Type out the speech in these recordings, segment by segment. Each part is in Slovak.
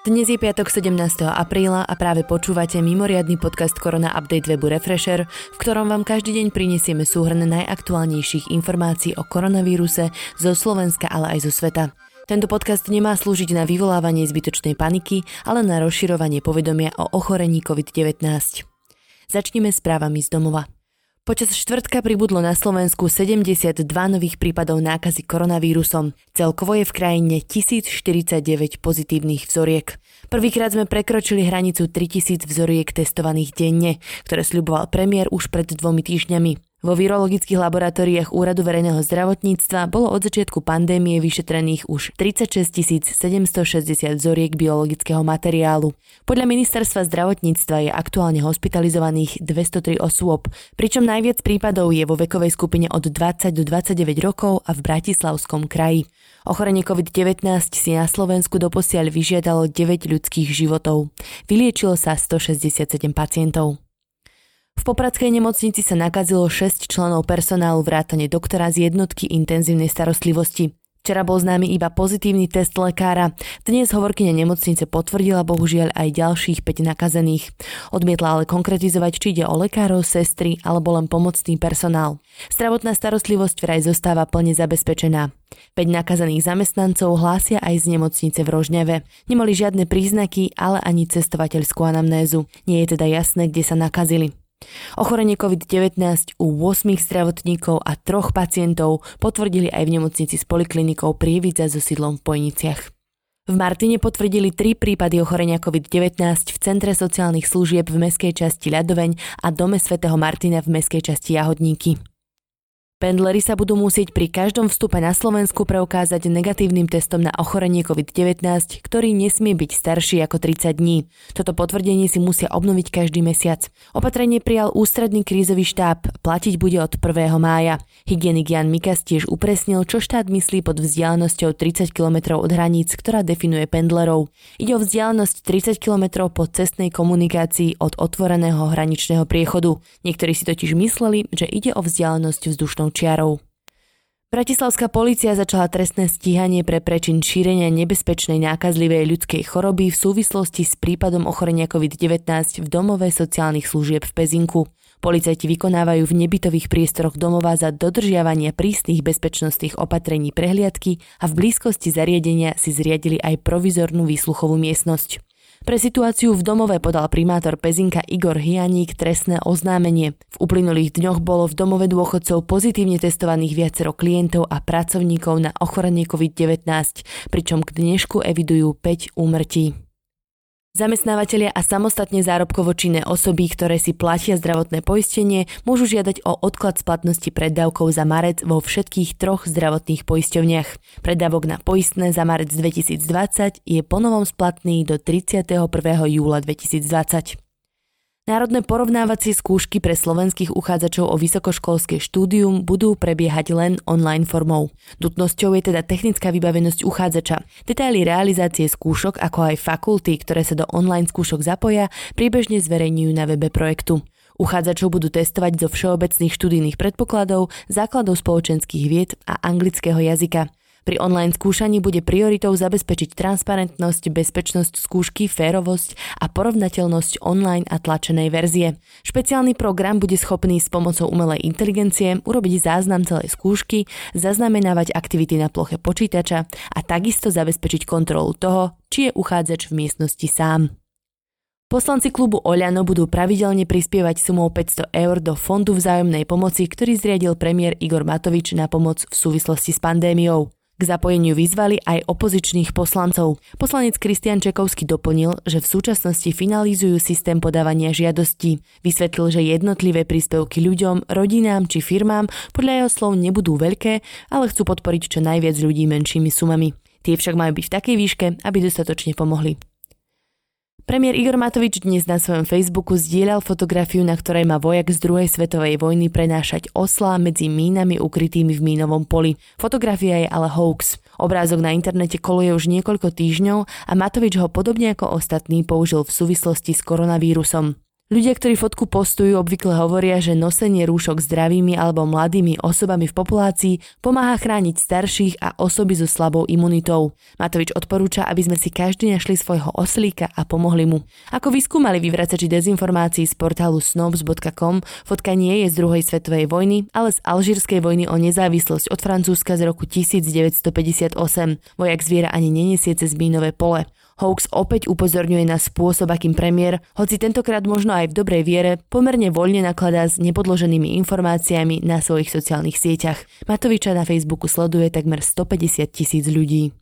Dnes je piatok 17. apríla a práve počúvate mimoriadny podcast Korona Update webu Refresher, v ktorom vám každý deň prinesieme súhrn najaktuálnejších informácií o koronavíruse zo Slovenska, ale aj zo sveta. Tento podcast nemá slúžiť na vyvolávanie zbytočnej paniky, ale na rozširovanie povedomia o ochorení COVID-19. Začnime správami z domova. Počas štvrtka pribudlo na Slovensku 72 nových prípadov nákazy koronavírusom. Celkovo je v krajine 1049 pozitívnych vzoriek. Prvýkrát sme prekročili hranicu 3000 vzoriek testovaných denne, ktoré sľuboval premiér už pred 2 týždňami. Vo virologických laboratóriách Úradu verejného zdravotníctva bolo od začiatku pandémie vyšetrených už 36 760 vzoriek biologického materiálu. Podľa ministerstva zdravotníctva je aktuálne hospitalizovaných 203 osôb, pričom najviac prípadov je vo vekovej skupine od 20 do 29 rokov a v Bratislavskom kraji. Ochorenie COVID-19 si na Slovensku doposiaľ vyžiadalo 9 ľudských životov. Vyliečilo sa 167 pacientov. V Popradskej nemocnici sa nakazilo 6 členov personálu vrátane doktora z jednotky intenzívnej starostlivosti. Včera bol známy iba pozitívny test lekára. Dnes hovorkyňa nemocnice potvrdila bohužiaľ aj ďalších 5 nakazených. Odmietla ale konkretizovať, či ide o lekárov, sestry alebo len pomocný personál. Zdravotná starostlivosť vraj zostáva plne zabezpečená. 5 nakazených zamestnancov hlásia aj z nemocnice v Rožňave. Nemali žiadne príznaky, ale ani cestovateľskú anamnézu. Nie je teda jasné, kde sa nakazili. Ochorenie COVID-19 u 8 zdravotníkov a 3 pacientov potvrdili aj v nemocnici s poliklinikou Prievidza so sídlom v Bojniciach. V Martine potvrdili 3 prípady ochorenia COVID-19 v Centre sociálnych služieb v mestskej časti Ľadoveň a Dome svätého Martina v mestskej časti Jahodníky. Pendleri sa budú musieť pri každom vstupe na Slovensku preukázať negatívnym testom na ochorenie COVID-19, ktorý nesmie byť starší ako 30 dní. Toto potvrdenie si musia obnoviť každý mesiac. Opatrenie prijal ústredný krízový štáb, platiť bude od 1. mája. Hygienik Jan Mikas tiež upresnil, čo štát myslí pod vzdialenosťou 30 km od hraníc, ktorá definuje pendlerov. Ide o vzdialenosť 30 km po cestnej komunikácii od otvoreného hraničného priechodu. Niektorí si totiž mysleli, že ide o vzdialenosť vzdušnou čiarou. Bratislavská polícia začala trestné stíhanie pre prečin šírenia nebezpečnej nákazlivej ľudskej choroby v súvislosti s prípadom ochorenia COVID-19 v domove sociálnych služieb v Pezinku. Policajti vykonávajú v nebytových priestoroch domova za dodržiavanie prísnych bezpečnostných opatrení prehliadky a v blízkosti zariadenia si zriadili aj provizornú výsluchovú miestnosť. Pre situáciu v domove podal primátor Pezinka Igor Hianík trestné oznámenie. V uplynulých dňoch bolo v domove dôchodcov pozitívne testovaných viacero klientov a pracovníkov na ochorenie COVID-19, pričom k dnešku evidujú 5 úmrtí. Zamestnávatelia a samostatne zárobkovo činné osoby, ktoré si platia zdravotné poistenie, môžu žiadať o odklad splatnosti preddavkov za marec vo všetkých 3 zdravotných poisťovniach. Preddavok na poistné za marec 2020 je ponovom splatný do 31. júla 2020. Národné porovnávacie skúšky pre slovenských uchádzačov o vysokoškolské štúdium budú prebiehať len online formou. Nutnosťou je teda technická vybavenosť uchádzača. Detaily realizácie skúšok, ako aj fakulty, ktoré sa do online skúšok zapoja, priebežne zverejňujú na webe projektu. Uchádzačov budú testovať zo všeobecných študijných predpokladov, základov spoločenských vied a anglického jazyka. Pri online skúšaní bude prioritou zabezpečiť transparentnosť, bezpečnosť skúšky, férovosť a porovnateľnosť online a tlačenej verzie. Špeciálny program bude schopný s pomocou umelej inteligencie urobiť záznam celej skúšky, zaznamenávať aktivity na ploche počítača a takisto zabezpečiť kontrolu toho, či je uchádzač v miestnosti sám. Poslanci klubu Oľano budú pravidelne prispievať sumou 500 € do fondu vzájomnej pomoci, ktorý zriadil premiér Igor Matovič na pomoc v súvislosti s pandémiou. K zapojeniu vyzvali aj opozičných poslancov. Poslanec Kristián Čekovský doplnil, že v súčasnosti finalizujú systém podávania žiadostí. Vysvetlil, že jednotlivé príspevky ľuďom, rodinám či firmám podľa jeho slov nebudú veľké, ale chcú podporiť čo najviac ľudí menšími sumami. Tie však majú byť v takej výške, aby dostatočne pomohli. Premiér Igor Matovič dnes na svojom Facebooku zdieľal fotografiu, na ktorej má vojak z druhej svetovej vojny prenášať osla medzi mínami ukrytými v mínovom poli. Fotografia je ale hoax. Obrázok na internete koluje už niekoľko týždňov a Matovič ho podobne ako ostatní použil v súvislosti s koronavírusom. Ľudia, ktorí fotku postujú, obvykle hovoria, že nosenie rúšok zdravými alebo mladými osobami v populácii pomáha chrániť starších a osoby so slabou imunitou. Matovič odporúča, aby sme si každý našli svojho oslíka a pomohli mu. Ako vyskúmali vyvracači dezinformácií z portálu snobz.com, fotka nie je z druhej svetovej vojny, ale z alžírskej vojny o nezávislosť od Francúzska z roku 1958. Vojak zviera ani nenesie cez mínové pole. Hoax opäť upozorňuje na spôsob, akým premiér, hoci tentokrát možno aj v dobrej viere, pomerne voľne nakladá s nepodloženými informáciami na svojich sociálnych sieťach. Matoviča na Facebooku sleduje takmer 150 000 ľudí.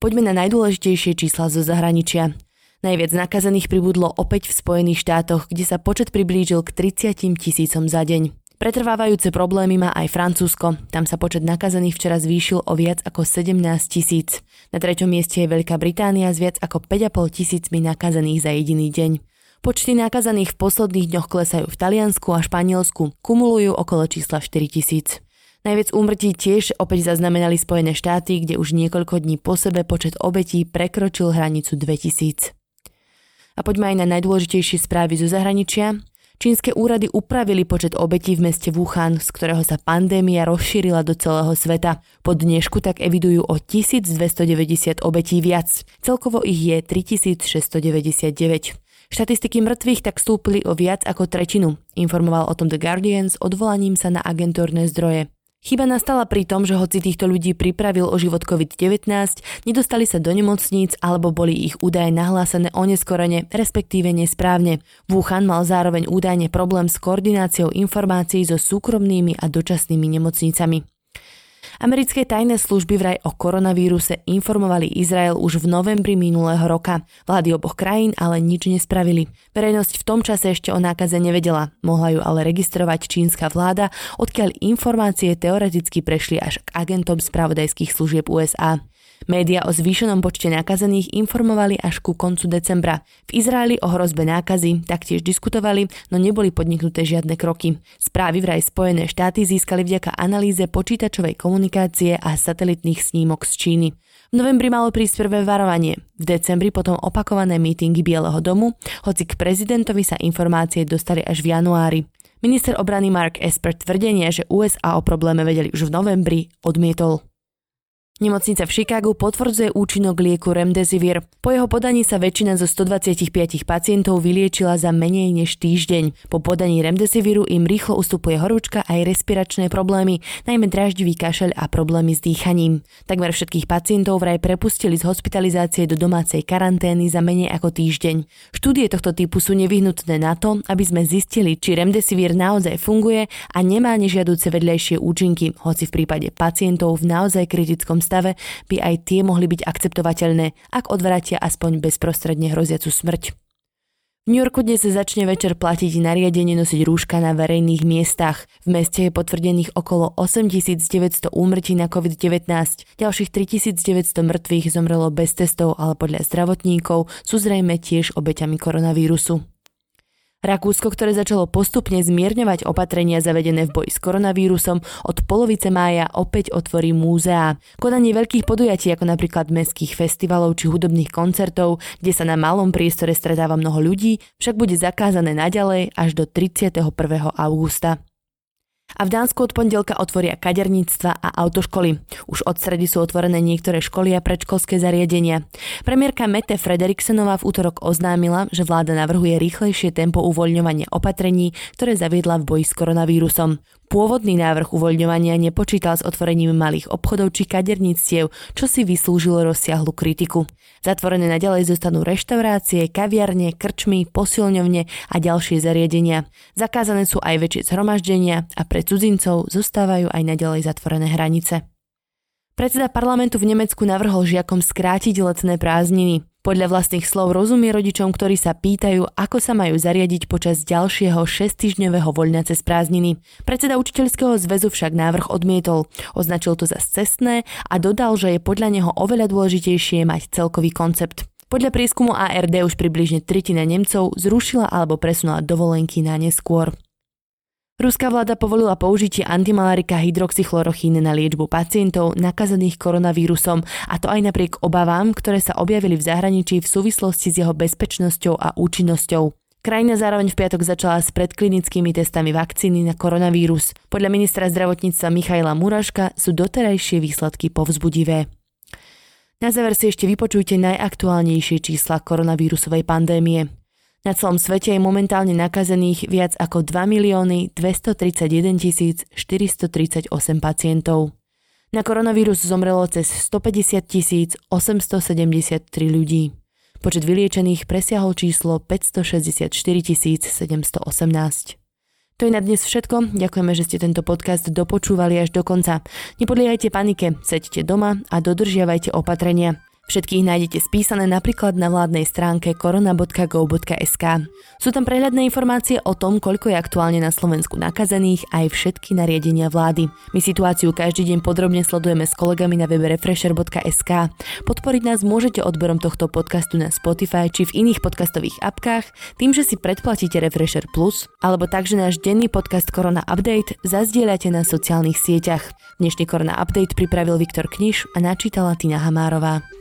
Poďme na najdôležitejšie čísla zo zahraničia. Najviac nakazených pribudlo opäť v Spojených štátoch, kde sa počet priblížil k 30 000 za deň. Pretrvávajúce problémy má aj Francúzsko. Tam sa počet nakazených včera zvýšil o viac ako 17 000. Na 3. mieste je Veľká Británia s viac ako 5 500 nakazených za jediný deň. Počty nakazených v posledných dňoch klesajú v Taliansku a Španielsku. Kumulujú okolo čísla 4 000. Najviac úmrtí tiež opäť zaznamenali Spojené štáty, kde už niekoľko dní po sebe počet obetí prekročil hranicu 2 000. A poďme aj na najdôležitejšie správy zo zahraničia. Čínske úrady upravili počet obetí v meste Wuhan, z ktorého sa pandémia rozšírila do celého sveta. Po dnešku tak evidujú o 1290 obetí viac. Celkovo ich je 3699. Štatistiky mŕtvych tak stúpli o viac ako tretinu, informoval o tom The Guardian s odvolaním sa na agentúrne zdroje. Chyba nastala pri tom, že hoci týchto ľudí pripravil o život COVID-19, nedostali sa do nemocníc alebo boli ich údaje nahlásené oneskorene, respektíve nesprávne. Wuhan mal zároveň údajne problém s koordináciou informácií so súkromnými a dočasnými nemocnicami. Americké tajné služby vraj o koronavíruse informovali Izrael už v novembri minulého roka. Vlády oboch krajín ale nič nespravili. Verejnosť v tom čase ešte o nákaze nevedela. Mohla ju ale registrovať čínska vláda, odkiaľ informácie teoreticky prešli až k agentom spravodajských služieb USA. Média o zvýšenom počte nákazených informovali až ku koncu decembra. V Izraeli o hrozbe nákazy taktiež diskutovali, no neboli podniknuté žiadne kroky. Správy vraj Spojené štáty získali vďaka analýze počítačovej komunikácie a satelitných snímok z Číny. V novembri malo prísť prvé varovanie, v decembri potom opakované mítingy Bieleho domu, hoci k prezidentovi sa informácie dostali až v januári. Minister obrany Mark Esper tvrdenie, že USA o probléme vedeli už v novembri, odmietol. Nemocnica v Chicagu potvrdzuje účinok lieku Remdesivir. Po jeho podaní sa väčšina zo 125 pacientov vyliečila za menej než týždeň. Po podaní Remdesiviru im rýchlo ustupuje horúčka aj respiračné problémy, najmä dráždivý kašeľ a problémy s dýchaním. Takmer všetkých pacientov vraj prepustili z hospitalizácie do domácej karantény za menej ako týždeň. Štúdie tohto typu sú nevyhnutné na to, aby sme zistili, či Remdesivir naozaj funguje a nemá nežiaduce vedľajšie účinky, hoci v prípade pacientov v naozaj kritickom stave by aj tie mohli byť akceptovateľné, ak odvratia aspoň bezprostredne hroziacu smrť. V New Yorku dnes sa začne večer platiť nariadenie nosiť rúška na verejných miestach. V meste je potvrdených okolo 8900 úmrtí na COVID-19. Ďalších 3900 mŕtvych zomrelo bez testov, ale podľa zdravotníkov sú zrejme tiež obeťami koronavírusu. Rakúsko, ktoré začalo postupne zmierňovať opatrenia zavedené v boji s koronavírusom, od polovice mája opäť otvorí múzeá. Konanie veľkých podujatí ako napríklad mestských festivalov či hudobných koncertov, kde sa na malom priestore stretáva mnoho ľudí, však bude zakázané naďalej až do 31. augusta. A v Dánsku od pondelka otvoria kaderníctva a autoškoly. Už od stredy sú otvorené niektoré školy a predškolské zariadenia. Premiérka Mette Frederiksenová v útorok oznámila, že vláda navrhuje rýchlejšie tempo uvoľňovania opatrení, ktoré zaviedla v boji s koronavírusom. Pôvodný návrh uvoľňovania nepočítal s otvorením malých obchodov či kaderníctiev, čo si vyslúžilo rozsiahlu kritiku. Zatvorené naďalej zostanú reštaurácie, kaviarne, krčmy, posilňovne a ďalšie zariadenia. Zakázané sú aj väčšie zhromaždenia a pre cudzincov zostávajú aj naďalej zatvorené hranice. Predseda parlamentu v Nemecku navrhol žiakom skrátiť letné prázdniny. Podľa vlastných slov rozumie rodičom, ktorí sa pýtajú, ako sa majú zariadiť počas ďalšieho 6-týždňového voľna cez prázdniny. Predseda učiteľského zväzu však návrh odmietol. Označil to za scestné a dodal, že je podľa neho oveľa dôležitejšie mať celkový koncept. Podľa prieskumu ARD už približne 1/3 Nemcov zrušila alebo presunula dovolenky na neskôr. Ruská vláda povolila použitie antimalarika hydroxychlorochín na liečbu pacientov nakazených koronavírusom, a to aj napriek obavám, ktoré sa objavili v zahraničí v súvislosti s jeho bezpečnosťou a účinnosťou. Krajina zároveň v piatok začala s predklinickými testami vakcíny na koronavírus. Podľa ministra zdravotníctva Michaela Muraška sú doterajšie výsledky povzbudivé. Na záver si ešte vypočujte najaktuálnejšie čísla koronavírusovej pandémie. Na celom svete je momentálne nakazených viac ako 2 231 438 pacientov. Na koronavírus zomrelo cez 150 873 ľudí. Počet vyliečených presiahol číslo 564 718. To je na dnes všetko. Ďakujeme, že ste tento podcast dopočúvali až do konca. Nepodliehajte panike, seďte doma a dodržiavajte opatrenia. Všetkých nájdete spísané napríklad na vládnej stránke korona.go.sk. Sú tam prehľadné informácie o tom, koľko je aktuálne na Slovensku nakazených aj všetky nariadenia vlády. My situáciu každý deň podrobne sledujeme s kolegami na webe Refresher.sk. Podporiť nás môžete odberom tohto podcastu na Spotify či v iných podcastových apkách, tým, že si predplatíte Refresher Plus, alebo tak, že náš denný podcast Korona Update zazdieľate na sociálnych sieťach. Dnešný Korona Update pripravil Viktor Kniž a načítala Tina Hamárová.